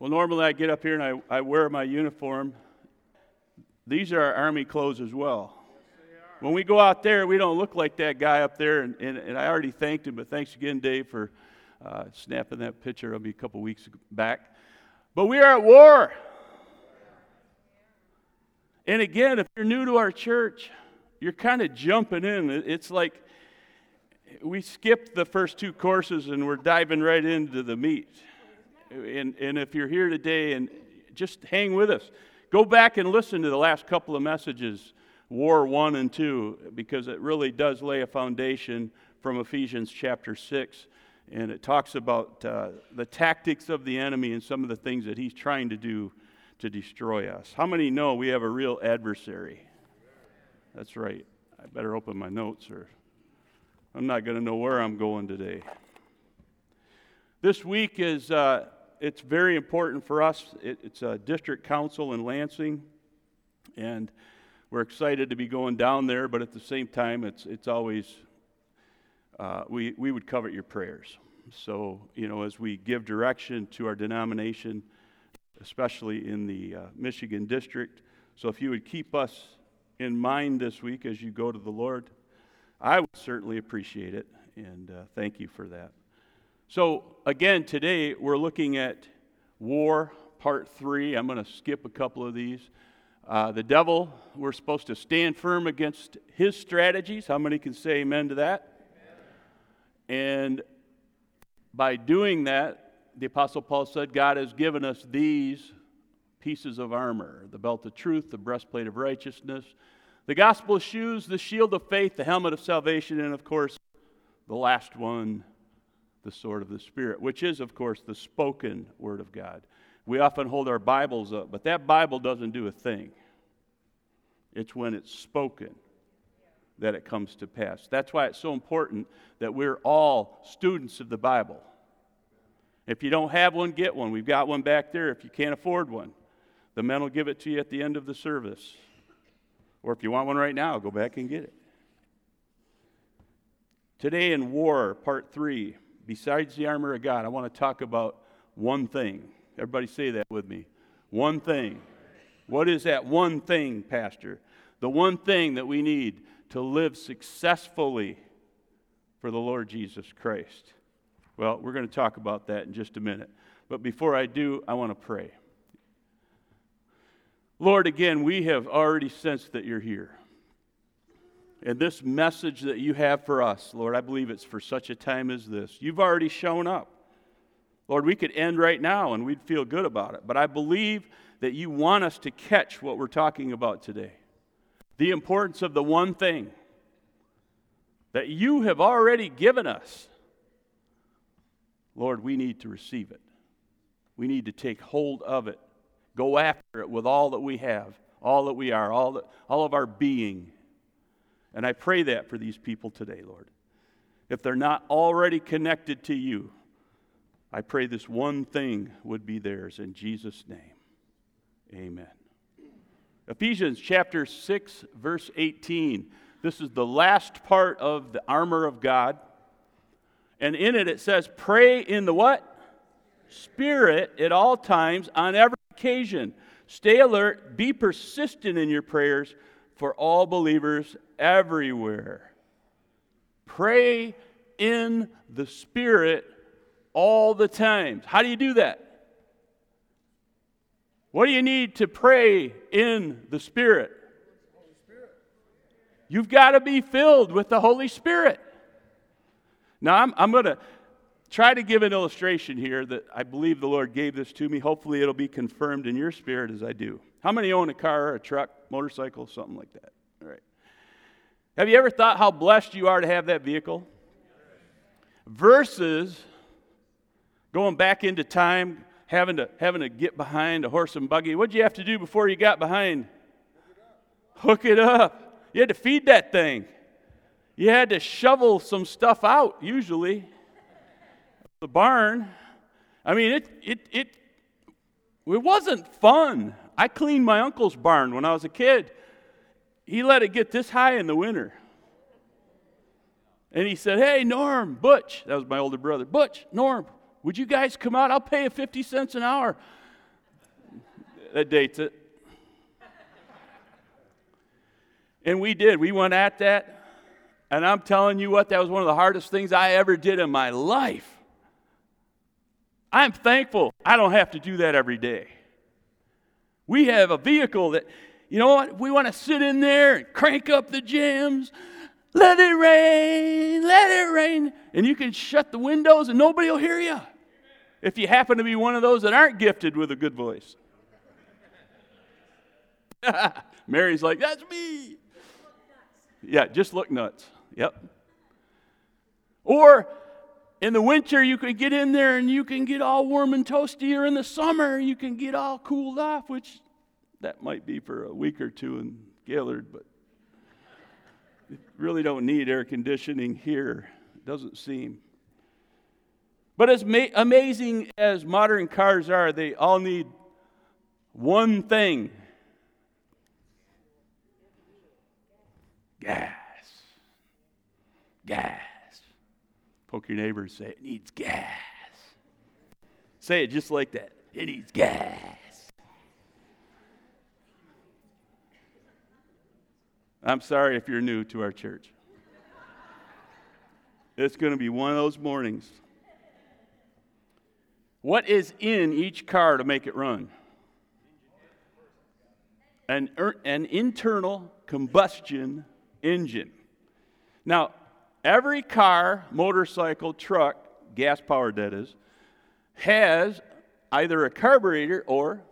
Well, normally I get up here and I wear my uniform. These are our Army clothes as well. When we go out there, we don't look like that guy up there, and I already thanked him, but thanks again, Dave, for snapping that picture of me a couple weeks back. But we are at war. And again, if you're new to our church, you're kind of jumping in. It's like we skipped the first two courses and we're diving right into the meat. And if you're here today, and just hang with us. Go back and listen to the last couple of messages, War 1 and 2, because it really does lay a foundation from Ephesians chapter 6. And it talks about the tactics of the enemy and some of the things that he's trying to do to destroy us. How many know we have a real adversary? That's right. I better open my notes or I'm not going to know where I'm going today. This week is, it's very important for us. It's a district council in Lansing, and we're excited to be going down there, but at the same time, it's always, we would covet your prayers. So, you know, as we give direction to our denomination, especially in the Michigan district. So if you would keep us in mind this week as you go to the Lord, I would certainly appreciate it, and thank you for that. So again, today we're looking at War Part 3. I'm going to skip a couple of these. The devil, we're supposed to stand firm against his strategies. How many can say amen to that? Amen. And by doing that, the Apostle Paul said, God has given us these pieces of armor, the belt of truth, the breastplate of righteousness, the gospel shoes, the shield of faith, the helmet of salvation, and of course, the last one, the sword of the Spirit, which is, of course, the spoken word of God. We often hold our Bibles up, but that Bible doesn't do a thing. It's when it's spoken that it comes to pass. That's why it's so important that we're all students of the Bible. If you don't have one, get one. We've got one back there. If you can't afford one, the men will give it to you at the end of the service. Or if you want one right now, go back and get it. Today in War, Part 3, besides the armor of God, I want to talk about one thing. Everybody say that with me. One thing. What is that one thing, Pastor? The one thing that we need to live successfully for the Lord Jesus Christ. Well, we're going to talk about that in just a minute. But before I do, I want to pray. Lord, again, we have already sensed that you're here. And this message that you have for us, Lord, I believe it's for such a time as this. You've already shown up. Lord, we could end right now and we'd feel good about it. But I believe that you want us to catch what we're talking about today. The importance of the one thing that you have already given us. Lord, we need to receive it. We need to take hold of it. Go after it with all that we have, all that we are, all of our being. And I pray that for these people today, Lord. If they're not already connected to you, I pray this one thing would be theirs. In Jesus' name, amen. Ephesians chapter 6, verse 18. This is the last part of the armor of God. And in it, it says, pray in the what? Spirit at all times, on every occasion. Stay alert, be persistent in your prayers for all believers everywhere. Pray in the Spirit all the time. How do you do that? What do you need to pray in the Spirit? Holy Spirit. You've got to be filled with the Holy Spirit. Now, I'm going to try to give an illustration here that I believe the Lord gave this to me. Hopefully, it'll be confirmed in your spirit as I do. How many own a car, a truck, motorcycle, something like that? All right. Have you ever thought how blessed you are to have that vehicle? Versus going back into time, having to get behind a horse and buggy. What did you have to do before you got behind? Hook it up. You had to feed that thing. You had to shovel some stuff out, usually, the barn. I mean, it wasn't fun. I cleaned my uncle's barn when I was a kid. He let it get this high in the winter. And he said, hey, Norm, Butch, that was my older brother, Butch, Norm, would you guys come out? I'll pay you 50 cents an hour. that dates it. And we did. We went at that. And I'm telling you what, that was one of the hardest things I ever did in my life. I'm thankful I don't have to do that every day. We have a vehicle that, you know what, we want to sit in there and crank up the jams. Let it rain. And you can shut the windows and nobody will hear you. If you happen to be one of those that aren't gifted with a good voice. Mary's like, that's me. Yeah, just look nuts. Yep. Or in the winter, you can get in there and you can get all warm and toasty. Or in the summer, you can get all cooled off, which that might be for a week or two in Gaylord, but you really don't need air conditioning here. It doesn't seem. But as amazing as modern cars are, they all need one thing. Gas. Gas. Poke your neighbor and say, it needs gas. Say it just like that. It needs gas. I'm sorry if you're new to our church. It's going to be one of those mornings. What is in each car to make it run? An internal combustion engine. Now, every car, motorcycle, truck, gas-powered that is, has either a carburetor or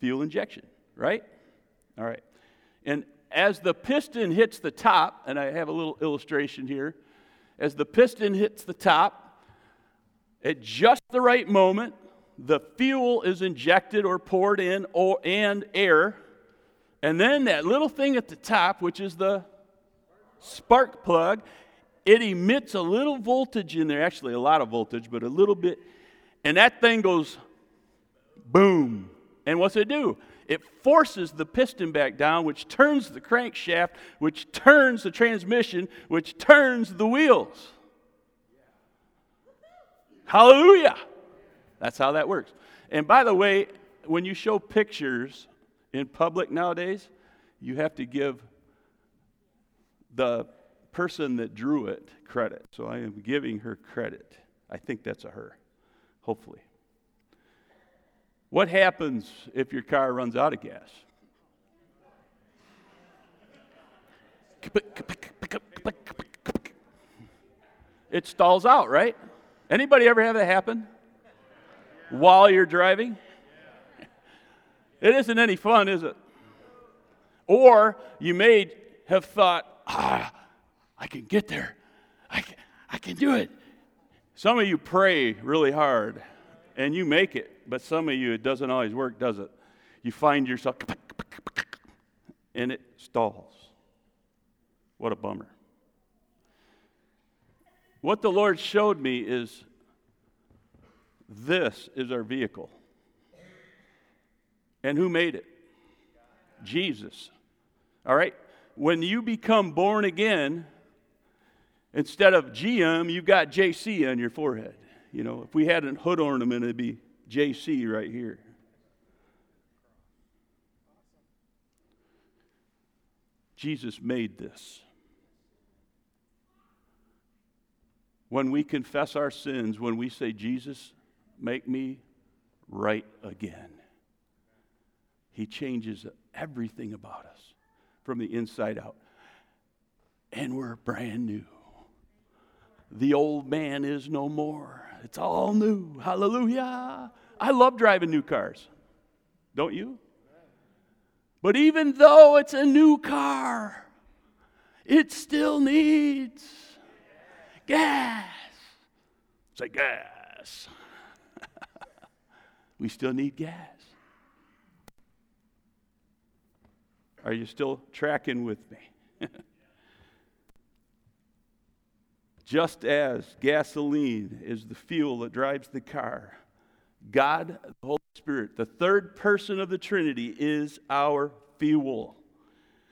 fuel injection, right? All right. And as the piston hits the top, and I have a little illustration here, as the piston hits the top, at just the right moment, the fuel is injected or poured in and air. And then that little thing at the top, which is the spark plug, it emits a little voltage in there. Actually, a lot of voltage, but a little bit. And that thing goes boom. And what's it do? It forces the piston back down, which turns the crankshaft, which turns the transmission, which turns the wheels. Hallelujah! That's how that works. And by the way, when you show pictures in public nowadays, you have to give the person that drew it credit. So I am giving her credit. I think that's a her, hopefully. What happens if your car runs out of gas? It stalls out, right? Anybody ever have that happen? While you're driving? It isn't any fun, is it? Or you may have thought, I can get there. I can do it. Some of you pray really hard, and you make it. But some of you, it doesn't always work, does it? You find yourself, and it stalls. What a bummer. What the Lord showed me is this is our vehicle. And who made it? Jesus. All right? When you become born again, instead of GM, you've got JC on your forehead. You know, if we had a hood ornament, it'd be JC right here. Jesus made this. When we confess our sins, when we say, Jesus, make me right again, He changes everything about us from the inside out. And we're brand new. The old man is no more. It's all new. Hallelujah. I love driving new cars. Don't you? But even though it's a new car, it still needs gas. Say gas. We still need gas. Are you still tracking with me? Just as gasoline is the fuel that drives the car, God, the Holy Spirit, the third person of the Trinity, is our fuel.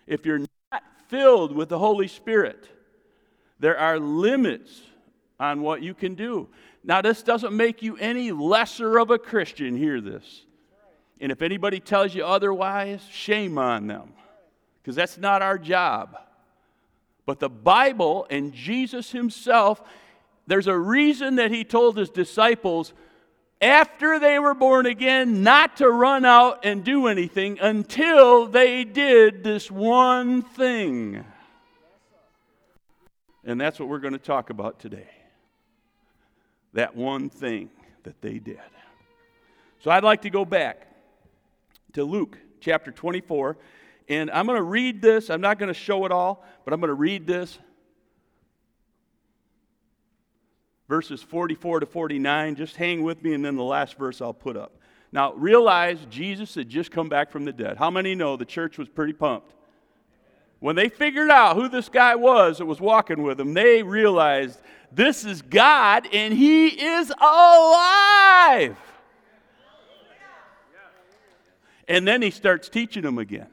If you're not filled with the Holy Spirit, there are limits on what you can do. Now, this doesn't make you any lesser of a Christian. Hear this. And if anybody tells you otherwise, shame on them, because that's not our job. But the Bible and Jesus himself, there's a reason that he told his disciples after they were born again not to run out and do anything until they did this one thing. And that's what we're going to talk about today. That one thing that they did. So I'd like to go back to Luke chapter 24. And I'm going to read this. I'm not going to show it all, but I'm going to read this. Verses 44 to 49. Just hang with me, and then the last verse I'll put up. Now, realize Jesus had just come back from the dead. How many know the church was pretty pumped? When they figured out who this guy was that was walking with him, they realized this is God, and he is alive. And then he starts teaching them again.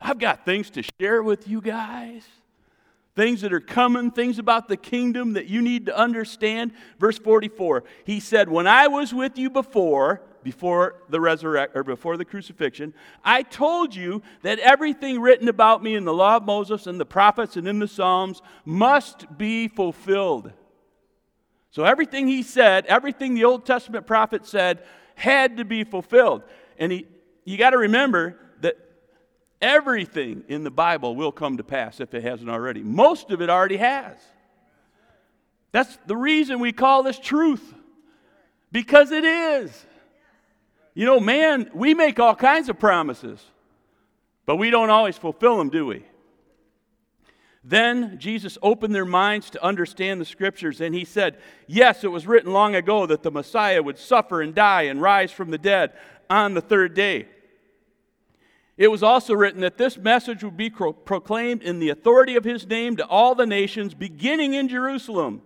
I've got things to share with you guys. Things that are coming, things about the kingdom that you need to understand. Verse 44, he said, when I was with you before the crucifixion, I told you that everything written about me in the law of Moses and the prophets and in the Psalms must be fulfilled. So everything he said, everything the Old Testament prophet said, had to be fulfilled. And you got to remember that everything in the Bible will come to pass if it hasn't already. Most of it already has. That's the reason we call this truth, because it is. You know, man, we make all kinds of promises, but we don't always fulfill them, do we? Then Jesus opened their minds to understand the Scriptures, and he said, yes, it was written long ago that the Messiah would suffer and die and rise from the dead on the third day. It was also written that this message would be proclaimed in the authority of his name to all the nations, beginning in Jerusalem.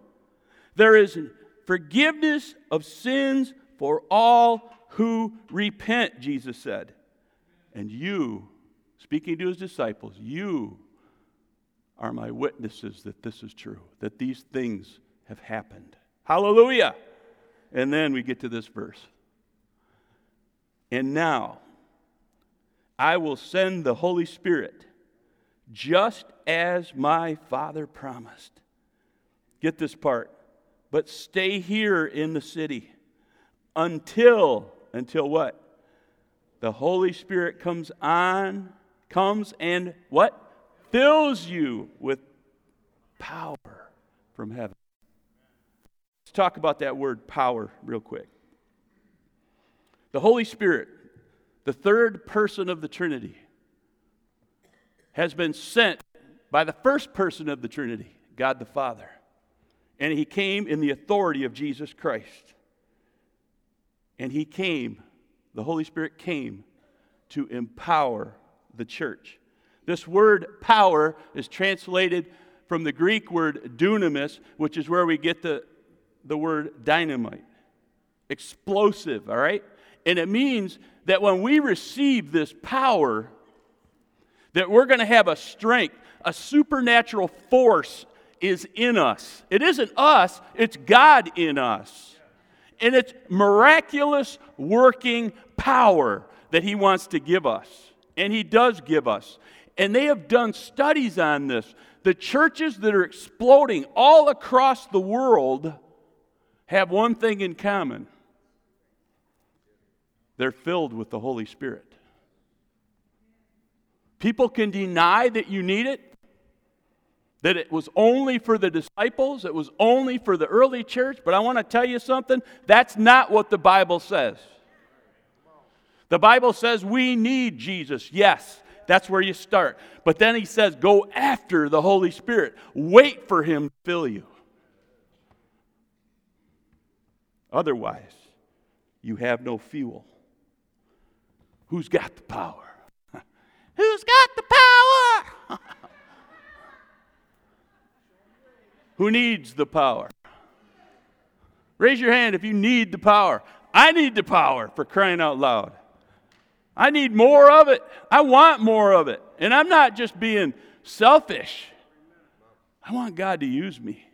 There is forgiveness of sins for all who repent, Jesus said. And you, speaking to his disciples, you are my witnesses that this is true, that these things have happened. Hallelujah! And then we get to this verse. And now, I will send the Holy Spirit, just as my Father promised. Get this part. But stay here in the city until what? The Holy Spirit comes and what? Fills you with power from heaven. Let's talk about that word power real quick. The Holy Spirit, the third person of the Trinity, has been sent by the first person of the Trinity, God the Father. And he came in the authority of Jesus Christ. And he came, the Holy Spirit came to empower the church. This word power is translated from the Greek word dunamis, which is where we get the word dynamite. Explosive, all right? And it means that when we receive this power, that we're going to have a strength, a supernatural force is in us. It isn't us, it's God in us. And it's miraculous working power that he wants to give us. And he does give us. And they have done studies on this. The churches that are exploding all across the world have one thing in common. They're filled with the Holy Spirit. People can deny that you need it, that it was only for the disciples, it was only for the early church, but I want to tell you something, that's not what the Bible says. The Bible says we need Jesus, yes, that's where you start. But then he says go after the Holy Spirit, wait for him to fill you. Otherwise, you have no fuel. Who's got the power? Who's got the power? Who needs the power? Raise your hand if you need the power. I need the power, for crying out loud. I need more of it. I want more of it. And I'm not just being selfish. I want God to use me.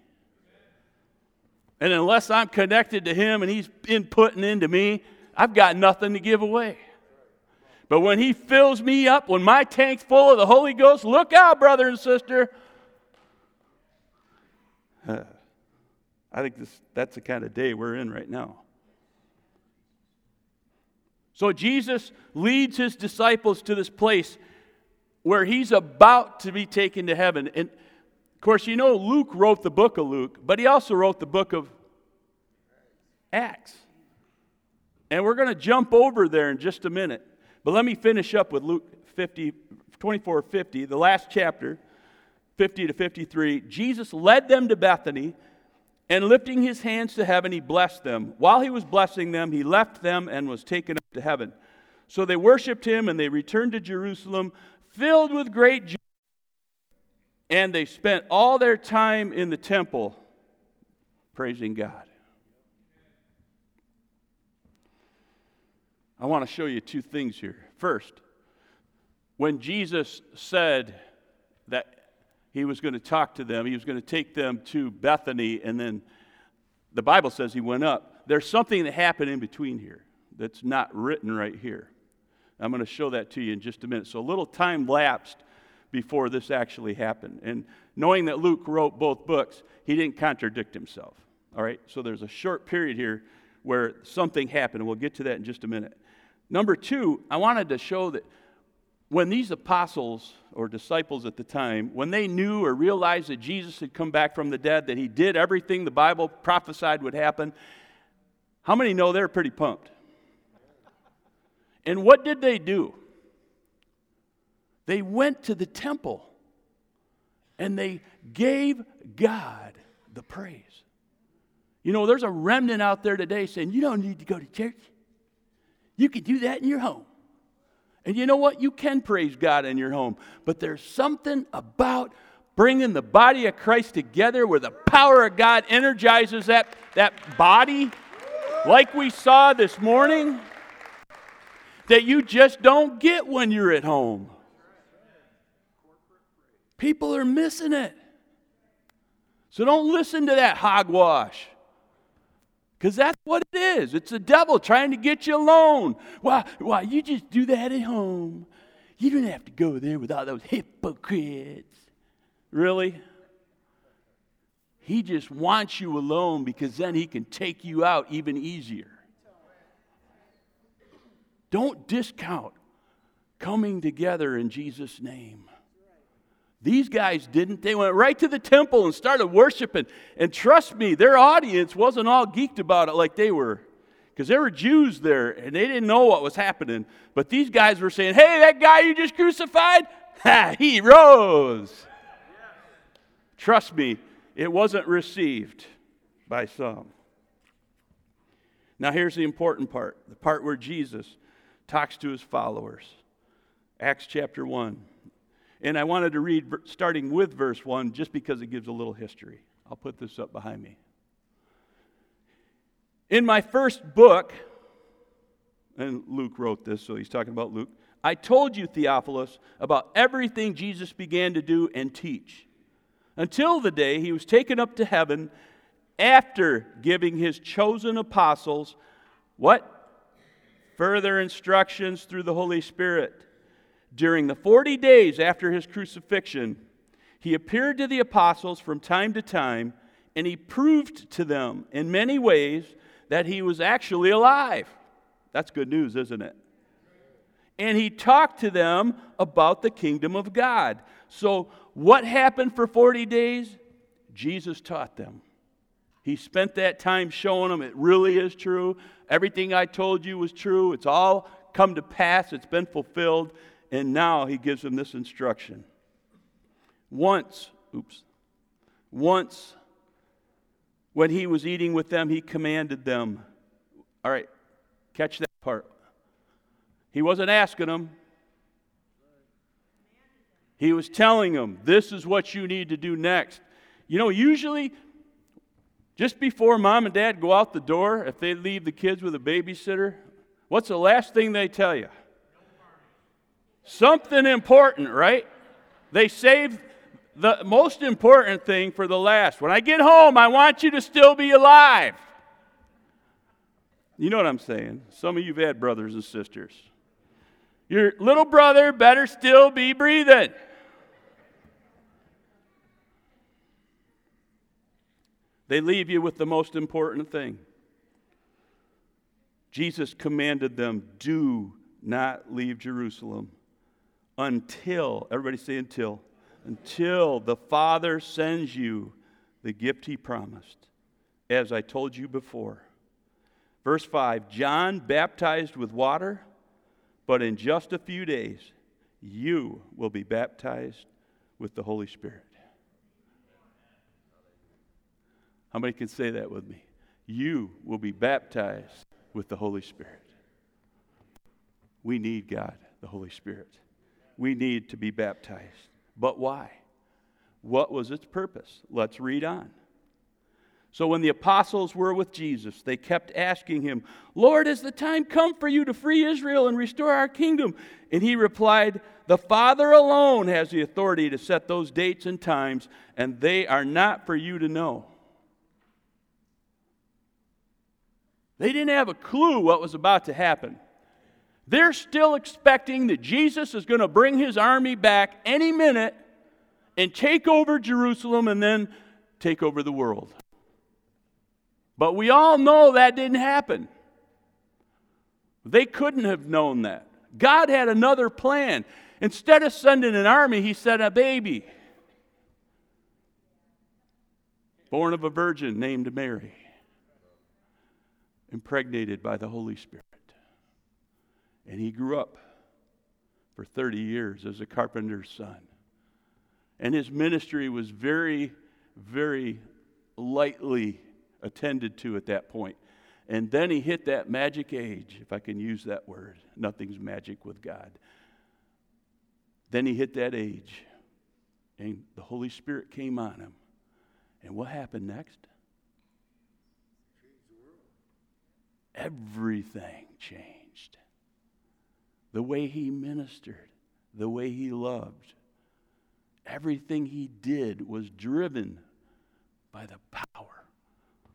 And unless I'm connected to him and he's inputting into me, I've got nothing to give away. But when he fills me up, when my tank's full of the Holy Ghost, look out, brother and sister. I think that's the kind of day we're in right now. So Jesus leads his disciples to this place where he's about to be taken to heaven. And, of course, you know Luke wrote the book of Luke, but he also wrote the book of Acts. And we're going to jump over there in just a minute. But let me finish up with Luke 24:50, the last chapter, 50 to 53. Jesus led them to Bethany, and lifting his hands to heaven, he blessed them. While he was blessing them, he left them and was taken up to heaven. So they worshiped him, and they returned to Jerusalem, filled with great joy. And they spent all their time in the temple praising God. I want to show you two things here. First, when Jesus said that he was going to talk to them, he was going to take them to Bethany, and then the Bible says he went up. There's something that happened in between here that's not written right here. I'm going to show that to you in just a minute. So a little time lapsed before this actually happened. And knowing that Luke wrote both books, he didn't contradict himself. All right, so there's a short period here where something happened. We'll get to that in just a minute. Number two, I wanted to show that when these apostles or disciples at the time, when they knew or realized that Jesus had come back from the dead, that he did everything the Bible prophesied would happen, how many know they're pretty pumped? And what did they do? They went to the temple and they gave God the praise. You know, there's a remnant out there today saying, you don't need to go to church. You can do that in your home. And you know what? You can praise God in your home. But there's something about bringing the body of Christ together where the power of God energizes that body, like we saw this morning, that you just don't get when you're at home. People are missing it. So don't listen to that hogwash. Because that's what it is. It's the devil trying to get you alone. Why you just do that at home. You don't have to go there with all those hypocrites. Really? He just wants you alone because then he can take you out even easier. Don't discount coming together in Jesus' name. These guys didn't. They went right to the temple and started worshiping. And trust me, their audience wasn't all geeked about it like they were. Because there were Jews there, and they didn't know what was happening. But these guys were saying, hey, that guy you just crucified, he rose. Yeah. Trust me, it wasn't received by some. Now here's the important part, the part where Jesus talks to his followers. Acts chapter 1. And I wanted to read starting with verse 1 just because it gives a little history. I'll put this up behind me. In my first book, and Luke wrote this, so he's talking about Luke, I told you, Theophilus, about everything Jesus began to do and teach, until the day he was taken up to heaven after giving his chosen apostles, what? Further instructions through the Holy Spirit. During the 40 days after his crucifixion, he appeared to the apostles from time to time, and he proved to them in many ways that he was actually alive. That's good news, isn't it? And he talked to them about the kingdom of God. So what happened for 40 days? Jesus taught them. He spent that time showing them it really is true. Everything I told you was true. It's all come to pass. It's been fulfilled. And now he gives them this instruction. Once, when he was eating with them, he commanded them. All right, catch that part. He wasn't asking them. He was telling them, this is what you need to do next. You know, usually, just before mom and dad go out the door, if they leave the kids with a babysitter, what's the last thing they tell you? Something important, right? They save the most important thing for the last. When I get home, I want you to still be alive. You know what I'm saying? Some of you've had brothers and sisters. Your little brother better still be breathing. They leave you with the most important thing. Jesus commanded them, do not leave Jerusalem until, everybody say until the Father sends you the gift he promised, as I told you before. Verse 5, John baptized with water, but in just a few days, you will be baptized with the Holy Spirit. How many can say that with me? You will be baptized with the Holy Spirit. We need God, the Holy Spirit. We need to be baptized. But why? What was its purpose? Let's read on. So when the apostles were with Jesus, they kept asking him, Lord, has the time come for you to free Israel and restore our kingdom? And he replied, the Father alone has the authority to set those dates and times, and they are not for you to know. They didn't have a clue what was about to happen. They're still expecting that Jesus is going to bring his army back any minute and take over Jerusalem and then take over the world. But we all know that didn't happen. They couldn't have known that. God had another plan. Instead of sending an army, he sent a baby, born of a virgin named Mary, impregnated by the Holy Spirit. And he grew up for 30 years as a carpenter's son. And his ministry was very, very lightly attended to at that point. And then he hit that magic age, if I can use that word. Nothing's magic with God. Then he hit that age, and the Holy Spirit came on him. And what happened next? Everything changed. The way he ministered, the way he loved, everything he did was driven by the power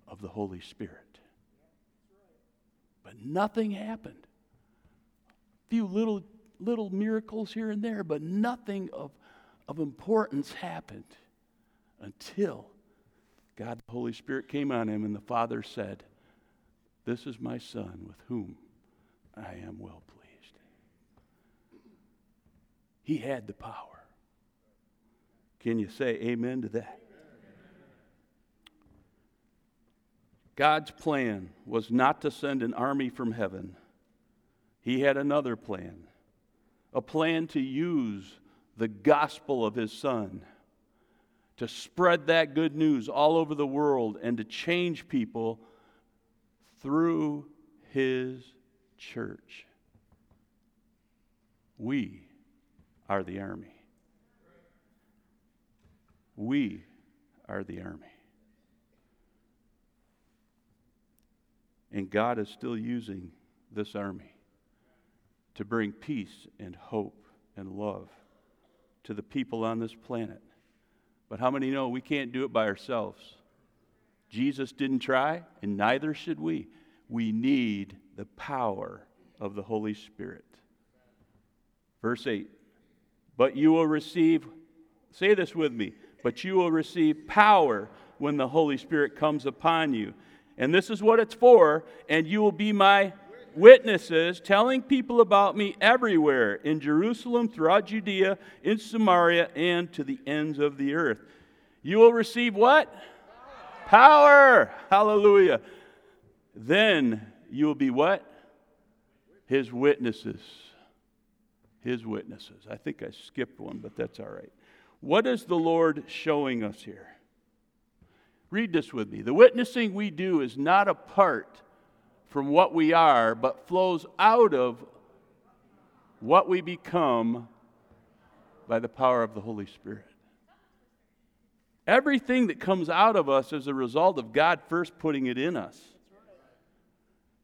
of the Holy Spirit. But nothing happened. A few little miracles here and there, but nothing of importance happened until God the Holy Spirit came on him and the Father said, this is my Son with whom I am well pleased. He had the power. Can you say amen to that? God's plan was not to send an army from heaven. He had another plan, a plan to use the gospel of his Son to spread that good news all over the world and to change people through his church. We are the army. We are the army. And God is still using this army to bring peace and hope and love to the people on this planet. But how many know we can't do it by ourselves? Jesus didn't try, and neither should we. We need the power of the Holy Spirit. Verse 8. But you will receive, say this with me, but you will receive power when the Holy Spirit comes upon you. And this is what it's for, and you will be my witnesses, telling people about me everywhere, in Jerusalem, throughout Judea, in Samaria, and to the ends of the earth. You will receive what? Power! Hallelujah. Then you will be what? His witnesses. His witnesses. I think I skipped one, but that's all right. What is the Lord showing us here? Read this with me. The witnessing we do is not apart from what we are, but flows out of what we become by the power of the Holy Spirit. Everything that comes out of us is a result of God first putting it in us.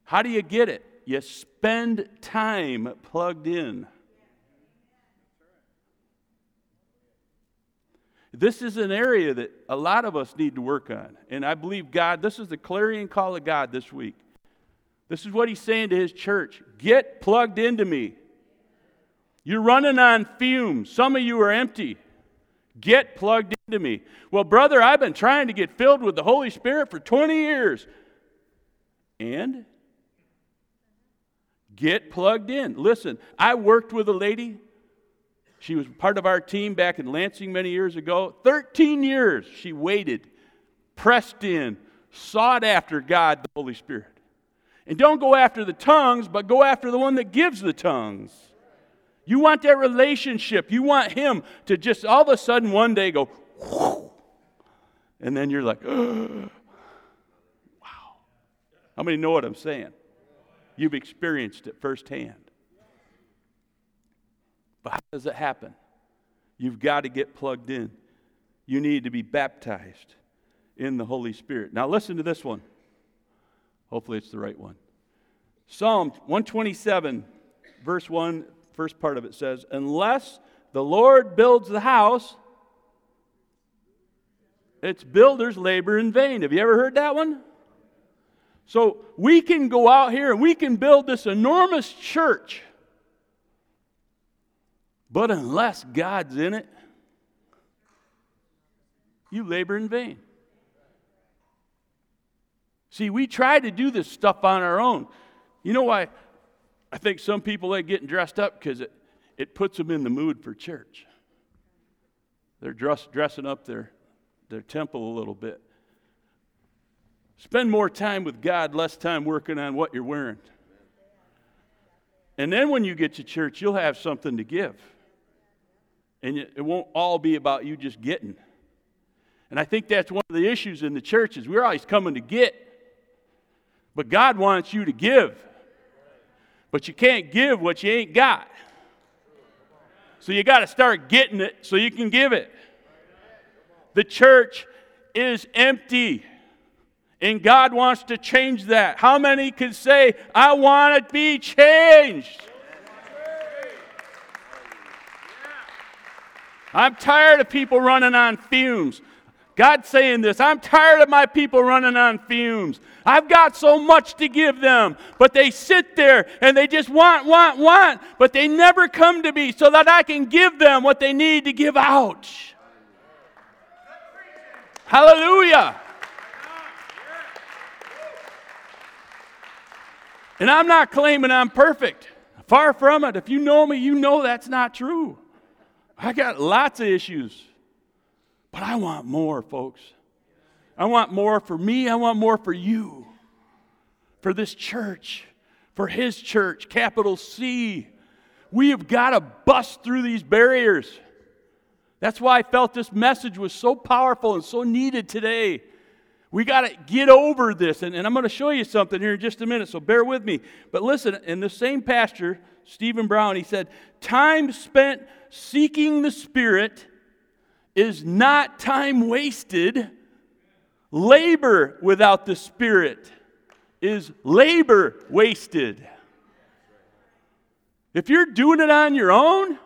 How do you get it? You spend time plugged in. This is an area that a lot of us need to work on. And I believe God, this is the clarion call of God this week. This is what he's saying to his church. Get plugged into me. You're running on fumes. Some of you are empty. Get plugged into me. Well, brother, I've been trying to get filled with the Holy Spirit for 20 years. And? Get plugged in. Listen, I worked with a lady. She was part of our team back in Lansing many years ago. 13 years she waited, pressed in, sought after God, the Holy Spirit. And don't go after the tongues, but go after the one that gives the tongues. You want that relationship. You want him to just all of a sudden one day go, whoo, and then you're like, oh, wow. How many know what I'm saying? You've experienced it firsthand. But how does it happen? You've got to get plugged in. You need to be baptized in the Holy Spirit. Now listen to this one. Hopefully it's the right one. Psalm 127, verse 1. First part of it says, unless the Lord builds the house, its builders labor in vain. Have you ever heard that one? So we can go out here and we can build this enormous church. But unless God's in it, you labor in vain. See, we try to do this stuff on our own. You know why? I think some people like getting dressed up because it puts them in the mood for church. They're dressing up their temple a little bit. Spend more time with God, less time working on what you're wearing. And then when you get to church, you'll have something to give. And it won't all be about you just getting. And I think that's one of the issues in the church is we're always coming to get. But God wants you to give. But you can't give what you ain't got. So you got to start getting it so you can give it. The church is empty. And God wants to change that. How many can say, I want to be changed? I'm tired of people running on fumes. God's saying this, I'm tired of my people running on fumes. I've got so much to give them, but they sit there and they just want, but they never come to me so that I can give them what they need to give out. Hallelujah. And I'm not claiming I'm perfect. Far from it. If you know me, you know that's not true. I got lots of issues. But I want more, folks. I want more for me. I want more for you. For this church. For his church. Capital C. We have got to bust through these barriers. That's why I felt this message was so powerful and so needed today. We got to get over this. And I'm going to show you something here in just a minute, so bear with me. But listen, in the same pastor, Stephen Brown, he said, time spent seeking the Spirit is not time wasted. Labor without the Spirit is labor wasted. If you're doing it on your own,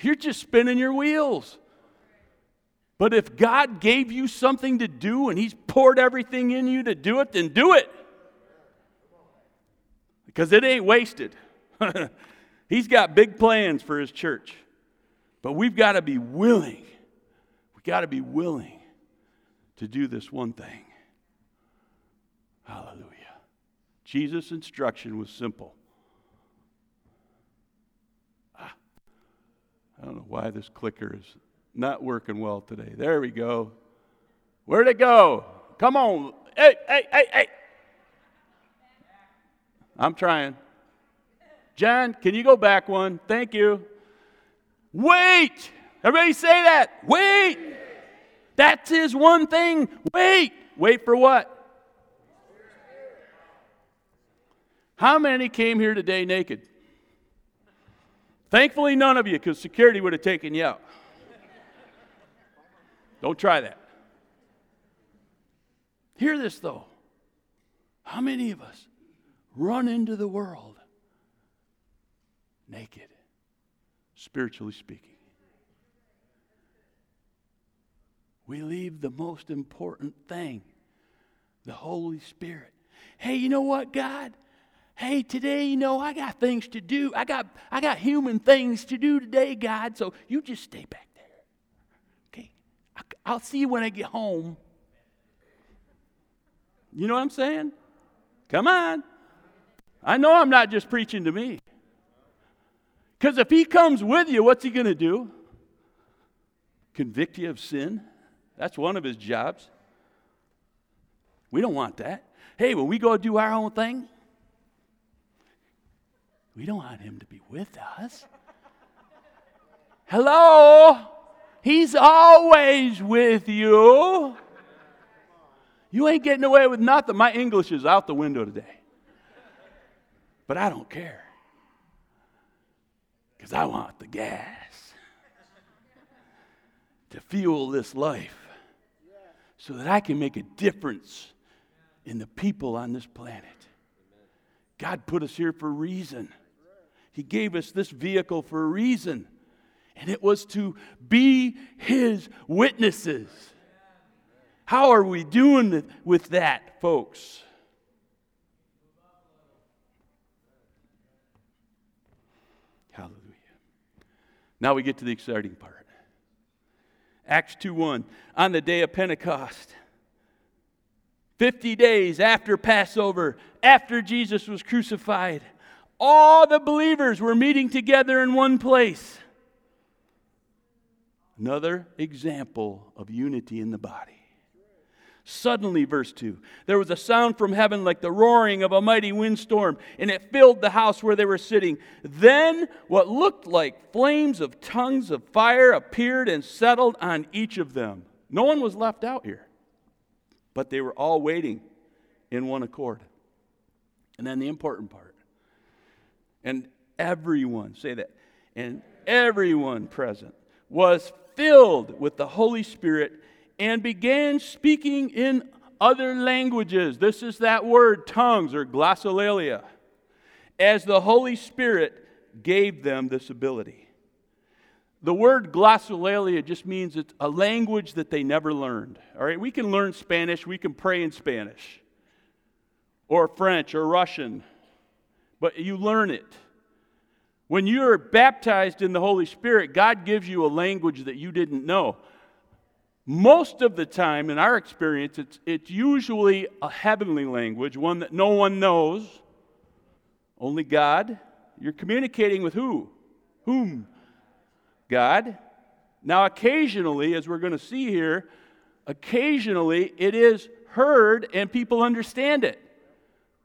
you're just spinning your wheels. But if God gave you something to do and he's poured everything in you to do it, then do it. Because it ain't wasted. He's got big plans for his church. But we've got to be willing. Got to be willing to do this one thing. Hallelujah. Jesus' instruction was simple. I don't know why this clicker is not working well today. There we go. Where'd it go? Come on. Hey. I'm trying. John, can you go back one? Thank you. Wait. Everybody say that. Wait. That's his one thing. Wait. Wait for what? How many came here today naked? Thankfully, none of you, because security would have taken you out. Don't try that. Hear this, though. How many of us run into the world naked, spiritually speaking? We leave the most important thing, the Holy Spirit. Hey, you know what, God? hey, today, you know, I got things to do. I got human things to do today, God, so you just stay back there. Okay? I'll see you when I get home. You know what I'm saying? Come on. I know I'm not just preaching to me. Because if he comes with you, what's he going to do? Convict you of sin? That's one of his jobs. We don't want that. Hey, when we go do our own thing, we don't want him to be with us. Hello? He's always with you. You ain't getting away with nothing. My English is out the window today. But I don't care. Because I want the gas to fuel this life so that I can make a difference in the people on this planet. God put us here for a reason. He gave us this vehicle for a reason. And it was to be his witnesses. How are we doing with that, folks? Hallelujah. Now we get to the exciting part. Acts 2:1. On the day of Pentecost, 50 days after Passover, after Jesus was crucified, all the believers were meeting together in one place. Another example of unity in the body. Suddenly, verse 2, there was a sound from heaven like the roaring of a mighty windstorm, and it filled the house where they were sitting. Then what looked like flames of tongues of fire appeared and settled on each of them. No one was left out here, but they were all waiting in one accord. And then the important part. And everyone, say that, and everyone present was filled with the Holy Spirit and began speaking in other languages. This is that word, tongues, or glossolalia. As the Holy Spirit gave them this ability. The word glossolalia just means it's a language that they never learned. All right, we can learn Spanish. We can pray in Spanish. Or French or Russian. But you learn it. When you're baptized in the Holy Spirit, God gives you a language that you didn't know. Most of the time, in our experience, it's usually a heavenly language, one that no one knows, only God. You're communicating with who? Whom? God. Now, occasionally, as we're going to see here, occasionally it is heard and people understand it.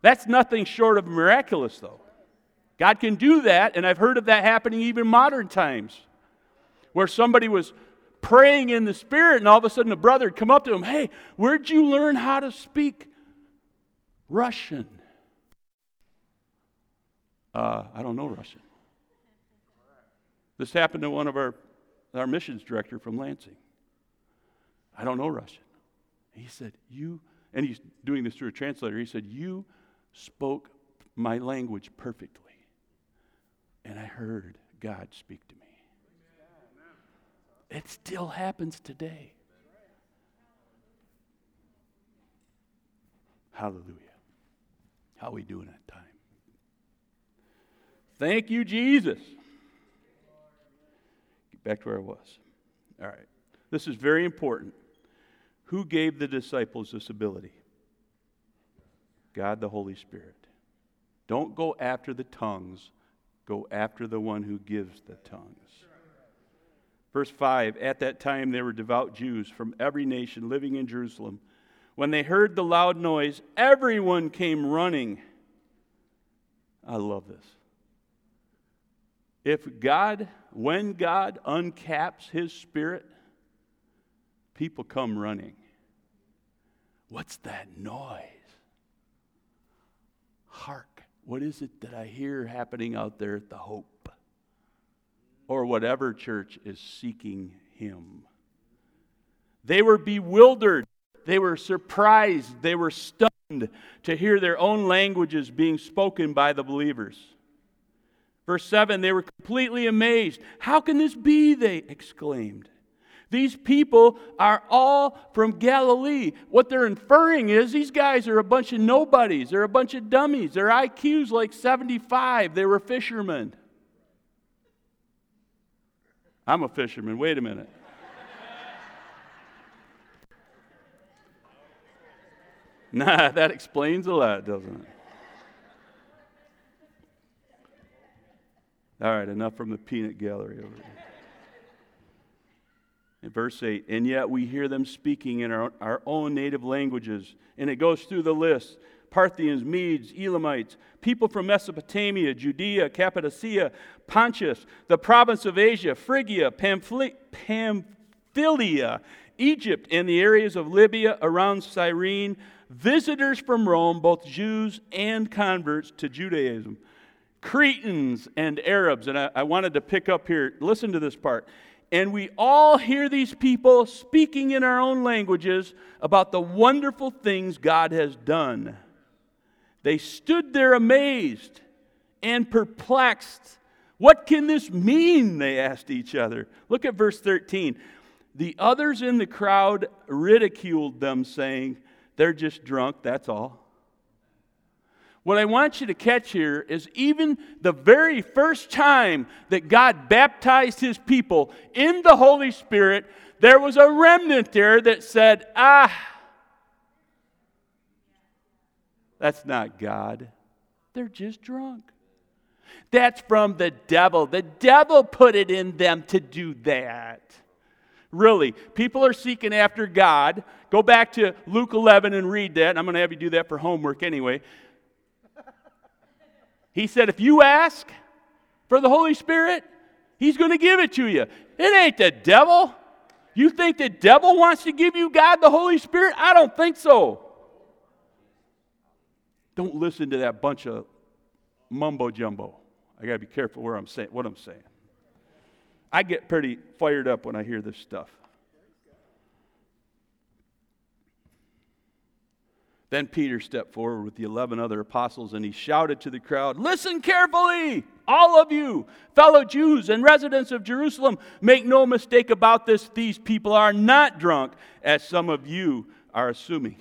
That's nothing short of miraculous, though. God can do that, and I've heard of that happening even modern times, where somebody was praying in the Spirit, and all of a sudden a brother would come up to him, hey, where'd you learn how to speak Russian? I don't know Russian. This happened to one of our missions director from Lansing. I don't know Russian. He said, you, and he's doing this through a translator, he said, you spoke my language perfectly. And I heard God speak to me. It still happens today. Hallelujah. How are we doing at time? Thank you, Jesus. Get back to where I was. All right. This is very important. Who gave the disciples this ability? God, the Holy Spirit. Don't go after the tongues. Go after the one who gives the tongues. Verse 5, at that time there were devout Jews from every nation living in Jerusalem. When they heard the loud noise, everyone came running. I love this. When God uncaps his Spirit, people come running. What's that noise? Hark, what is it that I hear happening out there at the Hope? Or whatever church is seeking him. They were bewildered. They were surprised. They were stunned to hear their own languages being spoken by the believers. Verse 7, they were completely amazed. How can this be? They exclaimed. These people are all from Galilee. What they're inferring is these guys are a bunch of nobodies. They're a bunch of dummies. Their IQ's like 75. They were fishermen. I'm a fisherman. Wait a minute. Nah, that explains a lot, doesn't it? All right, enough from the peanut gallery over here. In verse 8, and yet we hear them speaking in our own native languages. And it goes through the list. Parthians, Medes, Elamites, people from Mesopotamia, Judea, Cappadocia, Pontus, the province of Asia, Phrygia, Pamphylia, Egypt, and the areas of Libya around Cyrene, visitors from Rome, both Jews and converts to Judaism, Cretans and Arabs. And I wanted to pick up here, listen to this part. And we all hear these people speaking in our own languages about the wonderful things God has done. They stood there amazed and perplexed. What can this mean? They asked each other. Look at verse 13. The others in the crowd ridiculed them, saying, "They're just drunk, that's all." What I want you to catch here is even the very first time that God baptized His people in the Holy Spirit, there was a remnant there that said, that's not God. They're just drunk. That's from the devil. The devil put it in them to do that. Really, people are seeking after God. Go back to Luke 11 and read that. I'm going to have you do that for homework anyway. He said, if you ask for the Holy Spirit, He's going to give it to you. It ain't the devil. You think the devil wants to give you God the Holy Spirit? I don't think so. Don't listen to that bunch of mumbo jumbo. I got to be careful what I'm saying. I get pretty fired up when I hear this stuff. Then Peter stepped forward with the 11 other apostles, and he shouted to the crowd, "Listen carefully, all of you, fellow Jews and residents of Jerusalem. Make no mistake about this, these people are not drunk, as some of you are assuming."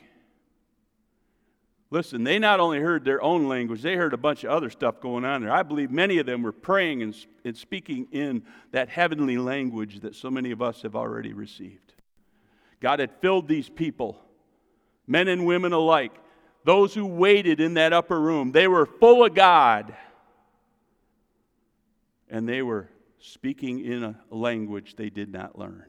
Listen, they not only heard their own language, they heard a bunch of other stuff going on there. I believe many of them were praying and speaking in that heavenly language that so many of us have already received. God had filled these people, men and women alike, those who waited in that upper room, they were full of God. And they were speaking in a language they did not learn.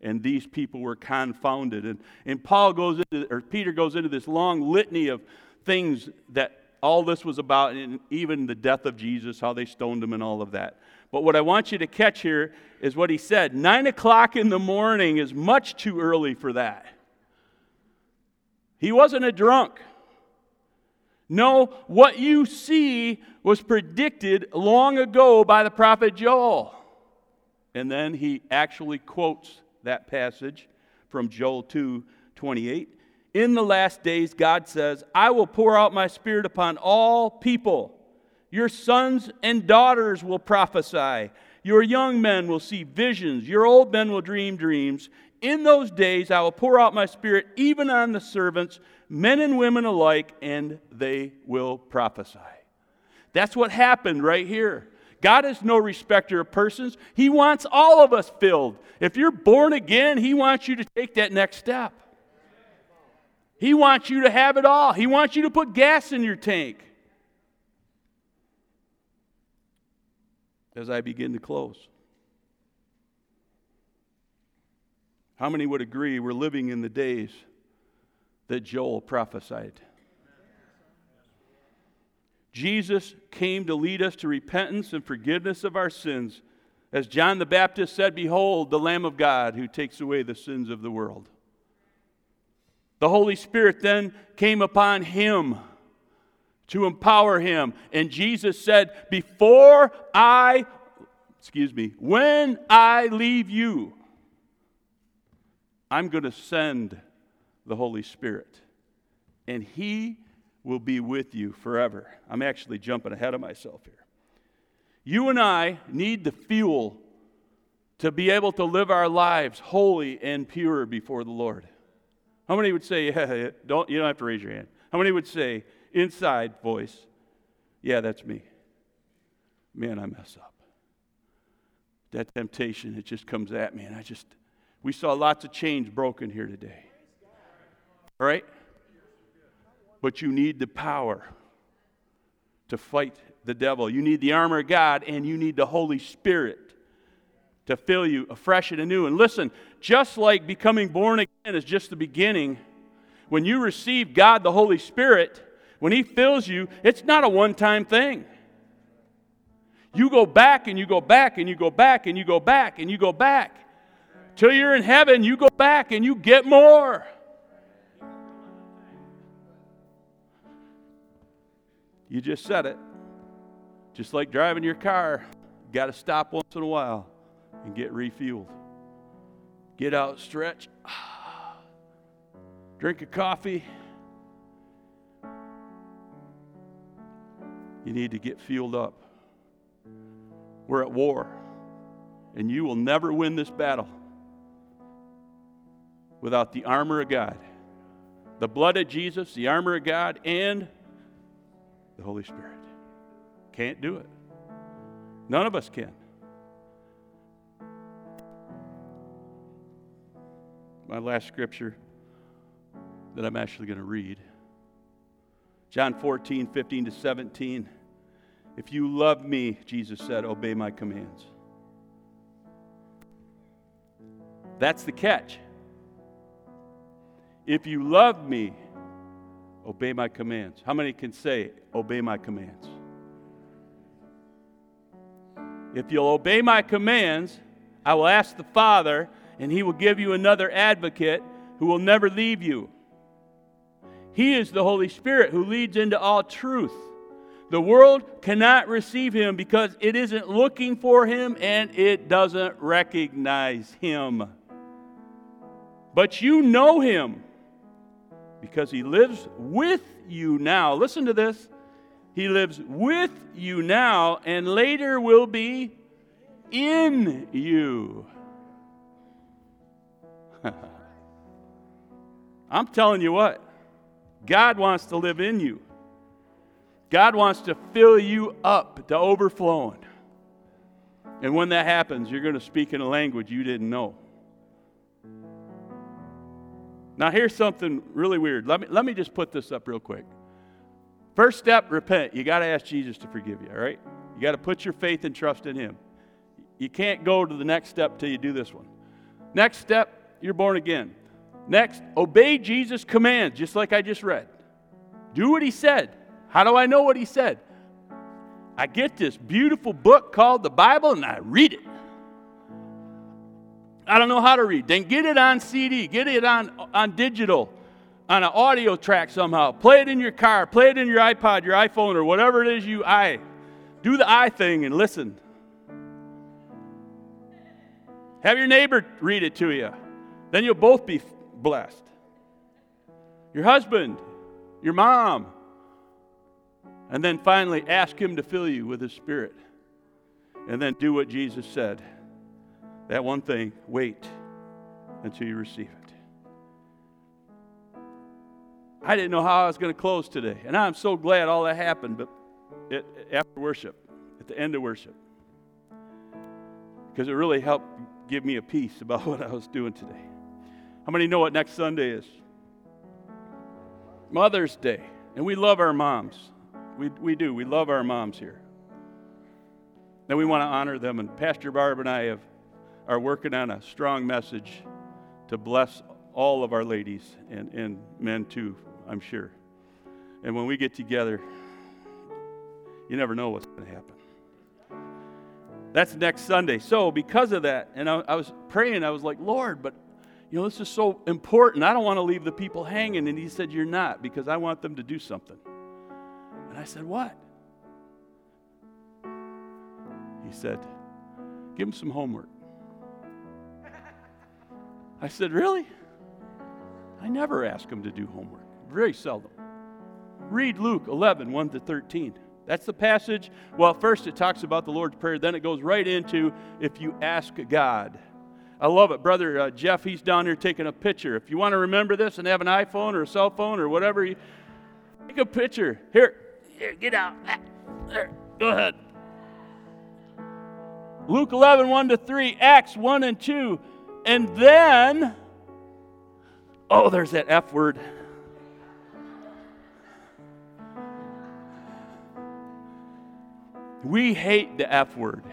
And these people were confounded. And Peter goes into this long litany of things that all this was about, and even the death of Jesus, how they stoned him and all of that. But what I want you to catch here is what he said. 9 o'clock in the morning is much too early for that. He wasn't a drunk. No, what you see was predicted long ago by the prophet Joel. And then he actually quotes that passage from Joel 2:28. In the last days, God says, "I will pour out my Spirit upon all people. Your sons and daughters will prophesy. Your young men will see visions. Your old men will dream dreams. In those days I will pour out my Spirit even on the servants, men and women alike, and they will prophesy." That's what happened right here. God is no respecter of persons. He wants all of us filled. If you're born again, He wants you to take that next step. He wants you to have it all. He wants you to put gas in your tank. As I begin to close, how many would agree we're living in the days that Joel prophesied? Jesus came to lead us to repentance and forgiveness of our sins. As John the Baptist said, "Behold, the Lamb of God who takes away the sins of the world." The Holy Spirit then came upon Him to empower Him. And Jesus said, when I leave you, I'm going to send the Holy Spirit, and He will be with you forever. I'm actually jumping ahead of myself here. You and I need the fuel to be able to live our lives holy and pure before the Lord. How many would say, yeah, you don't have to raise your hand. How many would say, inside voice, yeah, that's me. Man, I mess up. That temptation, it just comes at me. And we saw lots of chains broken here today. All right? But you need the power to fight the devil. You need the armor of God, and you need the Holy Spirit to fill you afresh and anew. And listen, just like becoming born again is just the beginning, when you receive God, the Holy Spirit, when He fills you, it's not a one-time thing. You go back and you go back and you go back and you go back and you go back. Till you're in heaven, you go back and you get more. You just said it. Just like driving your car, you got to stop once in a while and get refueled. Get out, stretch, drink a coffee. You need to get fueled up. We're at war, and you will never win this battle without the armor of God, the blood of Jesus, the armor of God, and the Holy Spirit. Can't do it. None of us can. My last scripture that I'm actually going to read, John 14:15-17. If you love me, Jesus said, obey my commands. That's the catch. If you love me, obey my commands. How many can say, obey my commands? If you'll obey my commands, I will ask the Father, and He will give you another advocate who will never leave you. He is the Holy Spirit who leads into all truth. The world cannot receive Him because it isn't looking for Him and it doesn't recognize Him. But you know Him because He lives with you now. Listen to this. He lives with you now and later will be in you. I'm telling you what, God wants to live in you. God wants to fill you up to overflowing. And when that happens, you're going to speak in a language you didn't know. Now here's something really weird. Let me just put this up real quick. First step, repent. You got to ask Jesus to forgive you, all right? You got to put your faith and trust in Him. You can't go to the next step till you do this one. Next step, you're born again. Next, obey Jesus' commands, just like I just read. Do what He said. How do I know what He said? I get this beautiful book called the Bible and I read it. I don't know how to read. Then get it on CD. Get it on digital, on an audio track somehow. Play it in your car. Play it in your iPod, your iPhone, or whatever it is do the I thing and listen. Have your neighbor read it to you. Then you'll both be blessed. Your husband, your mom. And then finally, ask Him to fill you with His Spirit. And then do what Jesus said. That one thing, wait until you receive it. I didn't know how I was going to close today. And I'm so glad all that happened after worship, at the end of worship. Because it really helped give me a peace about what I was doing today. How many know what next Sunday is? Mother's Day. And we love our moms. We do. We love our moms here. And we want to honor them. And Pastor Barb and I are working on a strong message to bless all of our ladies and men too, I'm sure. And when we get together, you never know what's going to happen. That's next Sunday. So because of that, and I was praying, I was like, Lord, but this is so important. I don't want to leave the people hanging. And He said, you're not, because I want them to do something. And I said, what? He said, give them some homework. I said, really? I never ask them to do homework. Very seldom. Read Luke 11:1-13. That's the passage. Well, first it talks about the Lord's Prayer. Then it goes right into, if you ask God. I love it. Brother Jeff, he's down here taking a picture. If you want to remember this and have an iPhone or a cell phone or whatever, you take a picture. Here, get out. There, go ahead. Luke 11, 1-3, Acts 1 and 2. And then, oh, there's that F word. We hate the F word.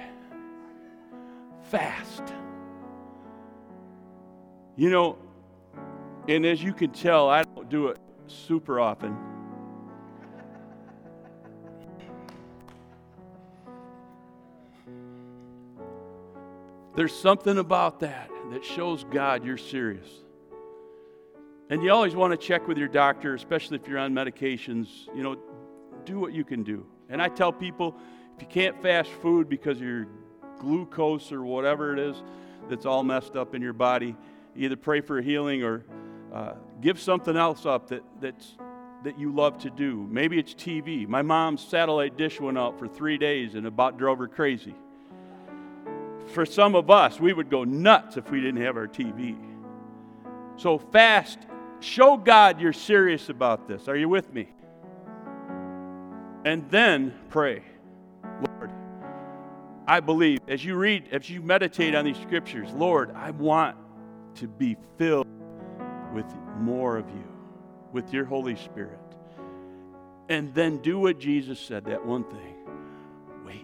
Fast. You know, and as you can tell, I don't do it super often. There's something about that that shows God you're serious. And you always want to check with your doctor, especially if you're on medications. You know, do what you can do. And I tell people, if you can't fast food because of your glucose or whatever it is that's all messed up in your body, either pray for healing or give something else up that you love to do. Maybe it's TV. My mom's satellite dish went out for 3 days and about drove her crazy. For some of us, we would go nuts if we didn't have our TV. So fast. Show God you're serious about this. Are you with me? And then pray. Lord, I believe, as you read, as you meditate on these scriptures, Lord, I want to be filled with more of you, with your Holy Spirit. And then do what Jesus said, that one thing. Wait.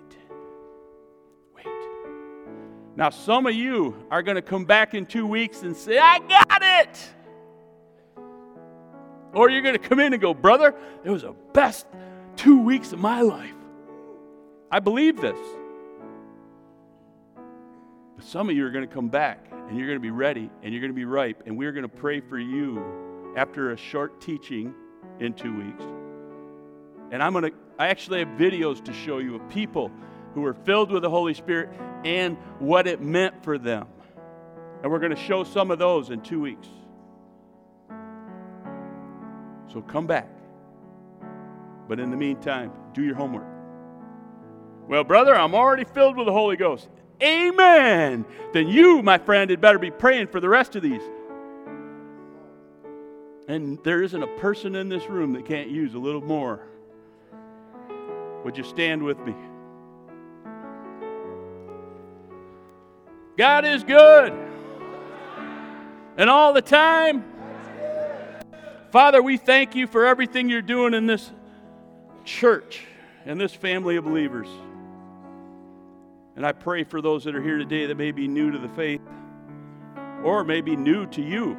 Now, some of you are going to come back in 2 weeks and say, I got it! Or you're going to come in and go, brother, it was the best 2 weeks of my life. I believe this. But some of you are going to come back and you're going to be ready and you're going to be ripe, and we're going to pray for you after a short teaching in 2 weeks. And I actually have videos to show you of people who were filled with the Holy Spirit and what it meant for them. And we're going to show some of those in 2 weeks. So come back. But in the meantime, do your homework. Well, brother, I'm already filled with the Holy Ghost. Amen. Then you, my friend, had better be praying for the rest of these. And there isn't a person in this room that can't use a little more. Would you stand with me? God is good. And all the time. Father, we thank you for everything you're doing in this church and this family of believers. And I pray for those that are here today that may be new to the faith or may be new to you.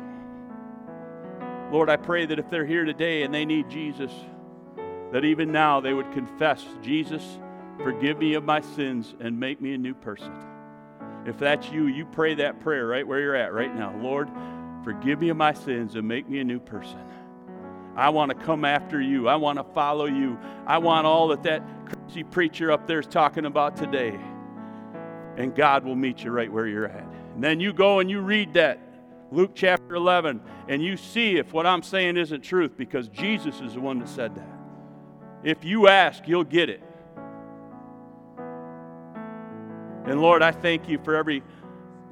Lord, I pray that if they're here today and they need Jesus, that even now they would confess, Jesus, forgive me of my sins and make me a new person. If that's you, you pray that prayer right where you're at right now. Lord, forgive me of my sins and make me a new person. I want to come after you. I want to follow you. I want all that crazy preacher up there is talking about today. And God will meet you right where you're at. And then you go and you read that, Luke chapter 11, and you see if what I'm saying isn't truth, because Jesus is the one that said that. If you ask, you'll get it. And Lord, I thank you for every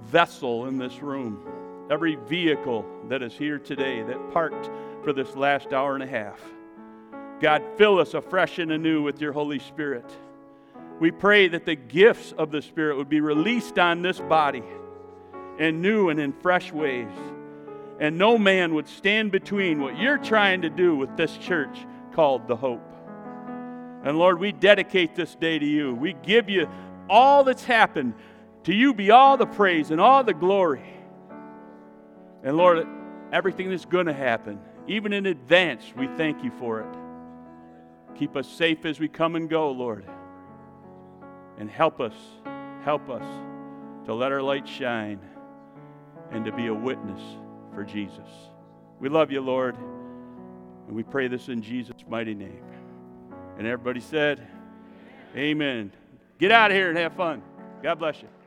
vessel in this room, every vehicle that is here today that parked for this last hour and a half. God, fill us afresh and anew with your Holy Spirit. We pray that the gifts of the Spirit would be released on this body in new and in fresh ways. And no man would stand between what you're trying to do with this church called the Hope. And Lord, we dedicate this day to you. We give you all that's happened. To you be all the praise and all the glory. And Lord, everything that's going to happen, even in advance, we thank you for it. Keep us safe as we come and go, Lord. And help us to let our light shine and to be a witness for Jesus. We love you, Lord. And we pray this in Jesus' mighty name. And everybody said, amen. Get out of here and have fun. God bless you.